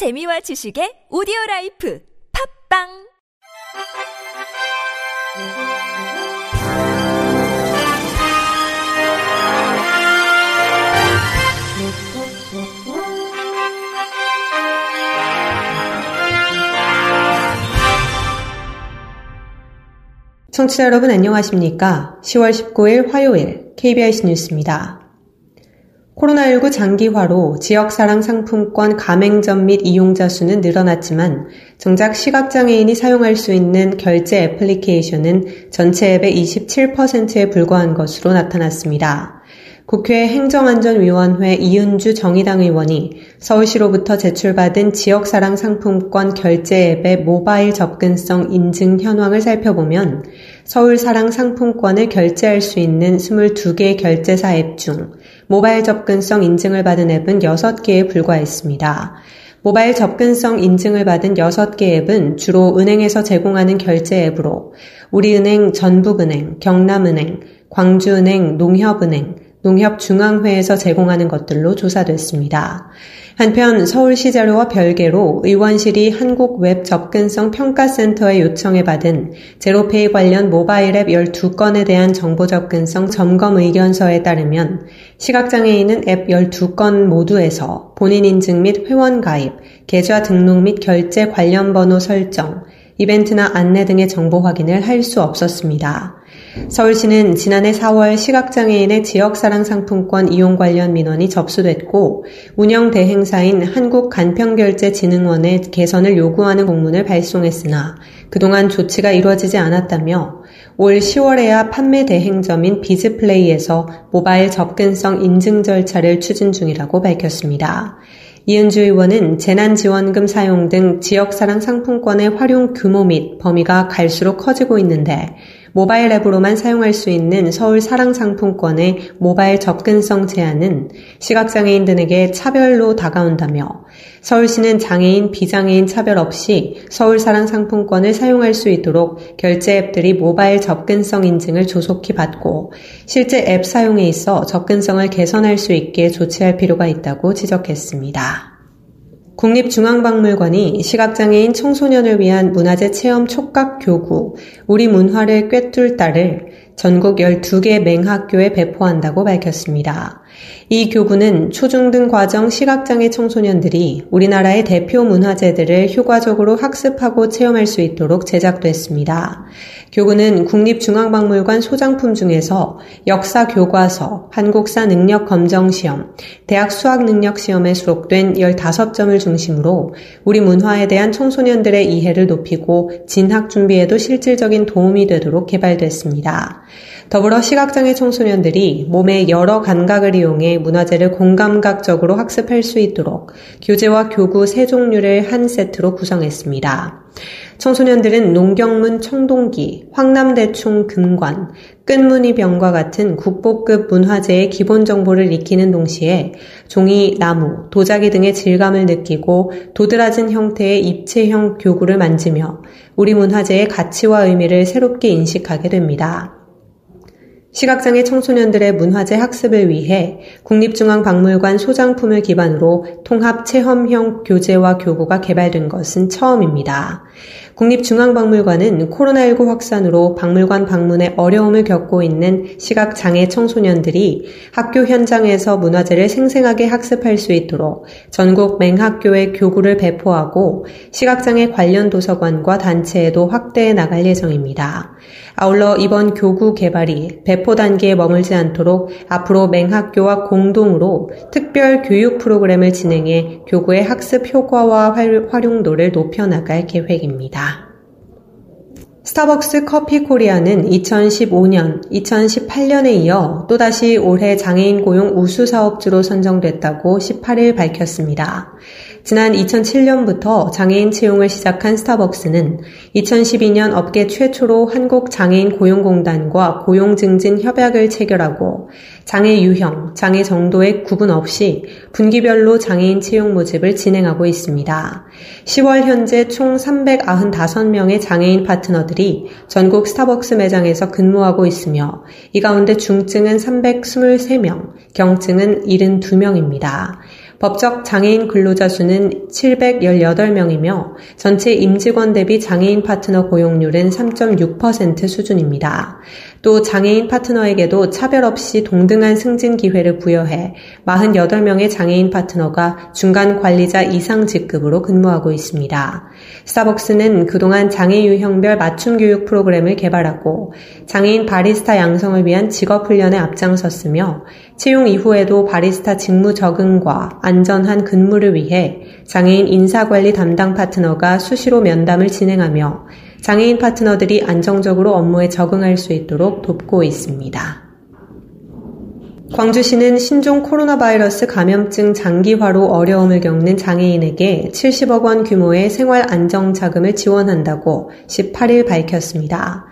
재미와 지식의 오디오라이프 팝빵 청취자 여러분 안녕하십니까? 10월 19일 화요일 KBS 뉴스입니다. 코로나19 장기화로 지역사랑상품권 가맹점 및 이용자 수는 늘어났지만 정작 시각장애인이 사용할 수 있는 결제 애플리케이션은 전체 앱의 27%에 불과한 것으로 나타났습니다. 국회 행정안전위원회 이은주 정의당 의원이 서울시로부터 제출받은 지역사랑상품권 결제 앱의 모바일 접근성 인증 현황을 살펴보면 서울사랑상품권을 결제할 수 있는 22개 결제사 앱 중 모바일 접근성 인증을 받은 앱은 6개에 불과했습니다. 모바일 접근성 인증을 받은 6개 앱은 주로 은행에서 제공하는 결제 앱으로 우리은행, 전북은행, 경남은행, 광주은행, 농협은행, 농협중앙회에서 제공하는 것들로 조사됐습니다. 한편 서울시 자료와 별개로 의원실이 한국웹접근성평가센터에 요청해 받은 제로페이 관련 모바일 앱 12건에 대한 정보접근성 점검 의견서에 따르면 시각장애인은 앱 12건 모두에서 본인 인증 및 회원 가입, 계좌 등록 및 결제 관련 번호 설정, 이벤트나 안내 등의 정보 확인을 할 수 없었습니다. 서울시는 지난해 4월 시각장애인의 지역사랑상품권 이용 관련 민원이 접수됐고 운영 대행사인 한국간편결제진흥원에 개선을 요구하는 공문을 발송했으나 그동안 조치가 이루어지지 않았다며 올 10월에야 판매 대행점인 비즈플레이에서 모바일 접근성 인증 절차를 추진 중이라고 밝혔습니다. 이은주 의원은 재난지원금 사용 등 지역사랑 상품권의 활용 규모 및 범위가 갈수록 커지고 있는데 모바일 앱으로만 사용할 수 있는 서울사랑상품권의 모바일 접근성 제한은 시각장애인 등에게 차별로 다가온다며 서울시는 장애인, 비장애인 차별 없이 서울사랑상품권을 사용할 수 있도록 결제 앱들이 모바일 접근성 인증을 조속히 받고 실제 앱 사용에 있어 접근성을 개선할 수 있게 조치할 필요가 있다고 지적했습니다. 국립중앙박물관이 시각장애인 청소년을 위한 문화재 체험 촉각 교구, 우리 문화를 꿰뚫 따를 전국 12개 맹학교에 배포한다고 밝혔습니다. 이 교구는 초중등 과정 시각장애 청소년들이 우리나라의 대표 문화재들을 효과적으로 학습하고 체험할 수 있도록 제작됐습니다. 교구는 국립중앙박물관 소장품 중에서 역사교과서, 한국사 능력검정시험, 대학 수학능력시험에 수록된 15점을 중심으로 우리 문화에 대한 청소년들의 이해를 높이고 진학 준비에도 실질적인 도움이 되도록 개발됐습니다. 더불어 시각장애 청소년들이 몸의 여러 감각을 이용해 문화재를 공감각적으로 학습할 수 있도록 교재와 교구 세 종류를 한 세트로 구성했습니다. 청소년들은 농경문 청동기, 황남대총 금관, 끈무늬병과 같은 국보급 문화재의 기본 정보를 익히는 동시에 종이, 나무, 도자기 등의 질감을 느끼고 도드라진 형태의 입체형 교구를 만지며 우리 문화재의 가치와 의미를 새롭게 인식하게 됩니다. 시각장애 청소년들의 문화재 학습을 위해 국립중앙박물관 소장품을 기반으로 통합체험형 교재와 교구가 개발된 것은 처음입니다. 국립중앙박물관은 코로나19 확산으로 박물관 방문에 어려움을 겪고 있는 시각장애 청소년들이 학교 현장에서 문화재를 생생하게 학습할 수 있도록 전국 맹학교에 교구를 배포하고 시각장애 관련 도서관과 단체에도 확대해 나갈 예정입니다. 아울러 이번 교구 개발이 배포 단계에 머물지 않도록 앞으로 맹학교와 공동으로 특별 교육 프로그램을 진행해 교구의 학습 효과와 활용도를 높여나갈 계획입니다. 스타벅스 커피 코리아는 2015년, 2018년에 이어 또다시 올해 장애인 고용 우수 사업주로 선정됐다고 18일 밝혔습니다. 지난 2007년부터 장애인 채용을 시작한 스타벅스는 2012년 업계 최초로 한국장애인고용공단과 고용증진협약을 체결하고 장애 유형, 장애 정도의 구분 없이 분기별로 장애인 채용 모집을 진행하고 있습니다. 10월 현재 총 395명의 장애인 파트너들이 전국 스타벅스 매장에서 근무하고 있으며 이 가운데 중증은 323명, 경증은 72명입니다. 법적 장애인 근로자 수는 718명이며 전체 임직원 대비 장애인 파트너 고용률은 3.6% 수준입니다. 또 장애인 파트너에게도 차별 없이 동등한 승진 기회를 부여해 48명의 장애인 파트너가 중간 관리자 이상 직급으로 근무하고 있습니다. 스타벅스는 그동안 장애 유형별 맞춤 교육 프로그램을 개발하고 장애인 바리스타 양성을 위한 직업 훈련에 앞장섰으며 채용 이후에도 바리스타 직무 적응과 안전한 근무를 위해 장애인 인사관리 담당 파트너가 수시로 면담을 진행하며 장애인 파트너들이 안정적으로 업무에 적응할 수 있도록 돕고 있습니다. 광주시는 신종 코로나 바이러스 감염증 장기화로 어려움을 겪는 장애인에게 70억 원 규모의 생활안정자금을 지원한다고 18일 밝혔습니다.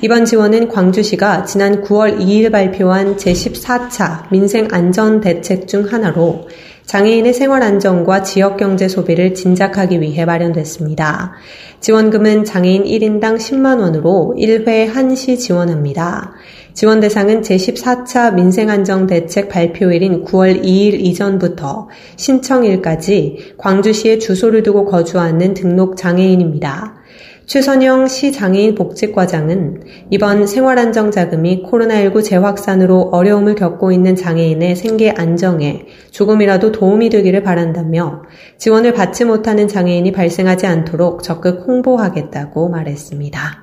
이번 지원은 광주시가 지난 9월 2일 발표한 제14차 민생안전대책 중 하나로 장애인의 생활안정과 지역경제 소비를 진작하기 위해 마련됐습니다. 지원금은 장애인 1인당 10만 원으로 1회 1시 지원합니다. 지원 대상은 제14차 민생안정대책 발표일인 9월 2일 이전부터 신청일까지 광주시에 주소를 두고 거주하는 등록 장애인입니다. 최선영 시장애인복지과장은 이번 생활안정자금이 코로나19 재확산으로 어려움을 겪고 있는 장애인의 생계 안정에 조금이라도 도움이 되기를 바란다며 지원을 받지 못하는 장애인이 발생하지 않도록 적극 홍보하겠다고 말했습니다.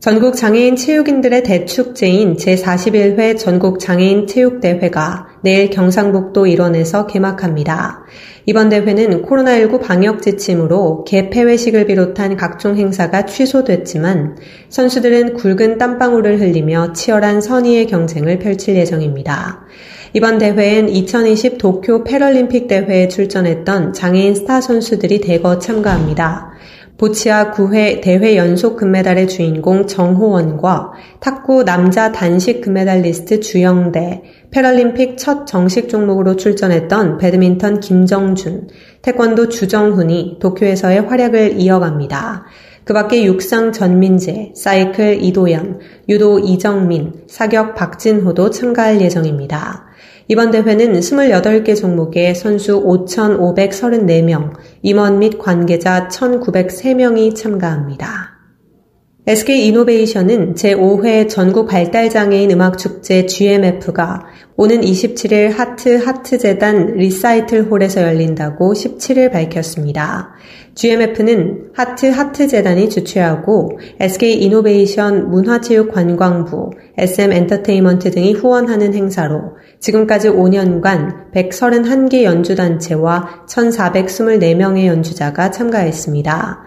전국 장애인 체육인들의 대축제인 제41회 전국 장애인 체육대회가 내일 경상북도 일원에서 개막합니다. 이번 대회는 코로나19 방역 지침으로 개폐회식을 비롯한 각종 행사가 취소됐지만 선수들은 굵은 땀방울을 흘리며 치열한 선의의 경쟁을 펼칠 예정입니다. 이번 대회엔 2020 도쿄 패럴림픽 대회에 출전했던 장애인 스타 선수들이 대거 참가합니다. 보츠아 9회 대회 연속 금메달의 주인공 정호원과 탁구 남자 단식 금메달리스트 주영대, 패럴림픽 첫 정식 종목으로 출전했던 배드민턴 김정준, 태권도 주정훈이 도쿄에서의 활약을 이어갑니다. 그 밖에 육상 전민재, 사이클 이도연, 유도 이정민, 사격 박진호도 참가할 예정입니다. 이번 대회는 28개 종목에 선수 5,534명, 임원 및 관계자 1,903명이 참가합니다. SK이노베이션은 제5회 전국 발달장애인 음악축제 GMF가 오는 27일 하트 하트재단 리사이틀홀에서 열린다고 17일 밝혔습니다. GMF는 하트 하트재단이 주최하고 SK이노베이션 문화체육관광부, SM엔터테인먼트 등이 후원하는 행사로 지금까지 5년간 131개 연주단체와 1,424명의 연주자가 참가했습니다.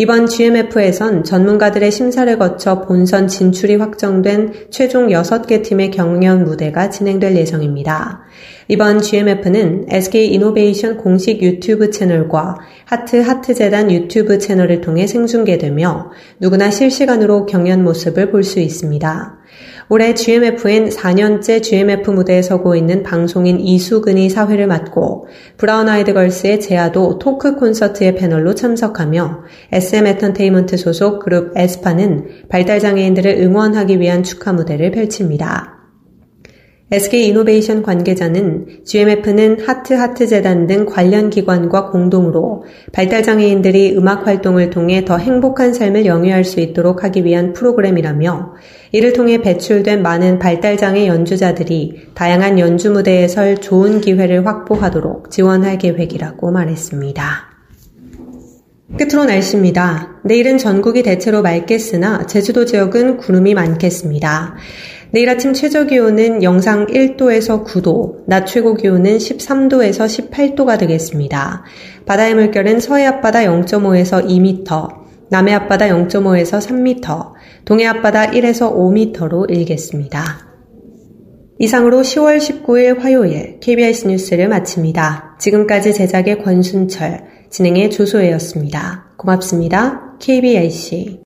이번 GMF에선 전문가들의 심사를 거쳐 본선 진출이 확정된 최종 6개 팀의 경연 무대가 진행될 예정입니다. 이번 GMF는 SK이노베이션 공식 유튜브 채널과 하트 하트재단 유튜브 채널을 통해 생중계되며 누구나 실시간으로 경연 모습을 볼 수 있습니다. 올해 GMF엔 4년째 GMF 무대에 서고 있는 방송인 이수근이 사회를 맡고 브라운 아이드 걸스의 제아도 토크 콘서트의 패널로 참석하며 SM엔터테인먼트 소속 그룹 에스파는 발달장애인들을 응원하기 위한 축하 무대를 펼칩니다. SK이노베이션 관계자는 GMF는 하트 하트재단 등 관련 기관과 공동으로 발달장애인들이 음악활동을 통해 더 행복한 삶을 영위할 수 있도록 하기 위한 프로그램이라며 이를 통해 배출된 많은 발달장애 연주자들이 다양한 연주 무대에 설 좋은 기회를 확보하도록 지원할 계획이라고 말했습니다. 끝으로 날씨입니다. 내일은 전국이 대체로 맑겠으나 제주도 지역은 구름이 많겠습니다. 내일 아침 최저기온은 영상 1도에서 9도, 낮 최고기온은 13도에서 18도가 되겠습니다. 바다의 물결은 서해 앞바다 0.5에서 2m, 남해 앞바다 0.5에서 3m, 동해 앞바다 1에서 5m로 일겠습니다. 이상으로 10월 19일 화요일 KBS 뉴스를 마칩니다. 지금까지 제작의 권순철, 진행의 조소혜였습니다. 고맙습니다. KBC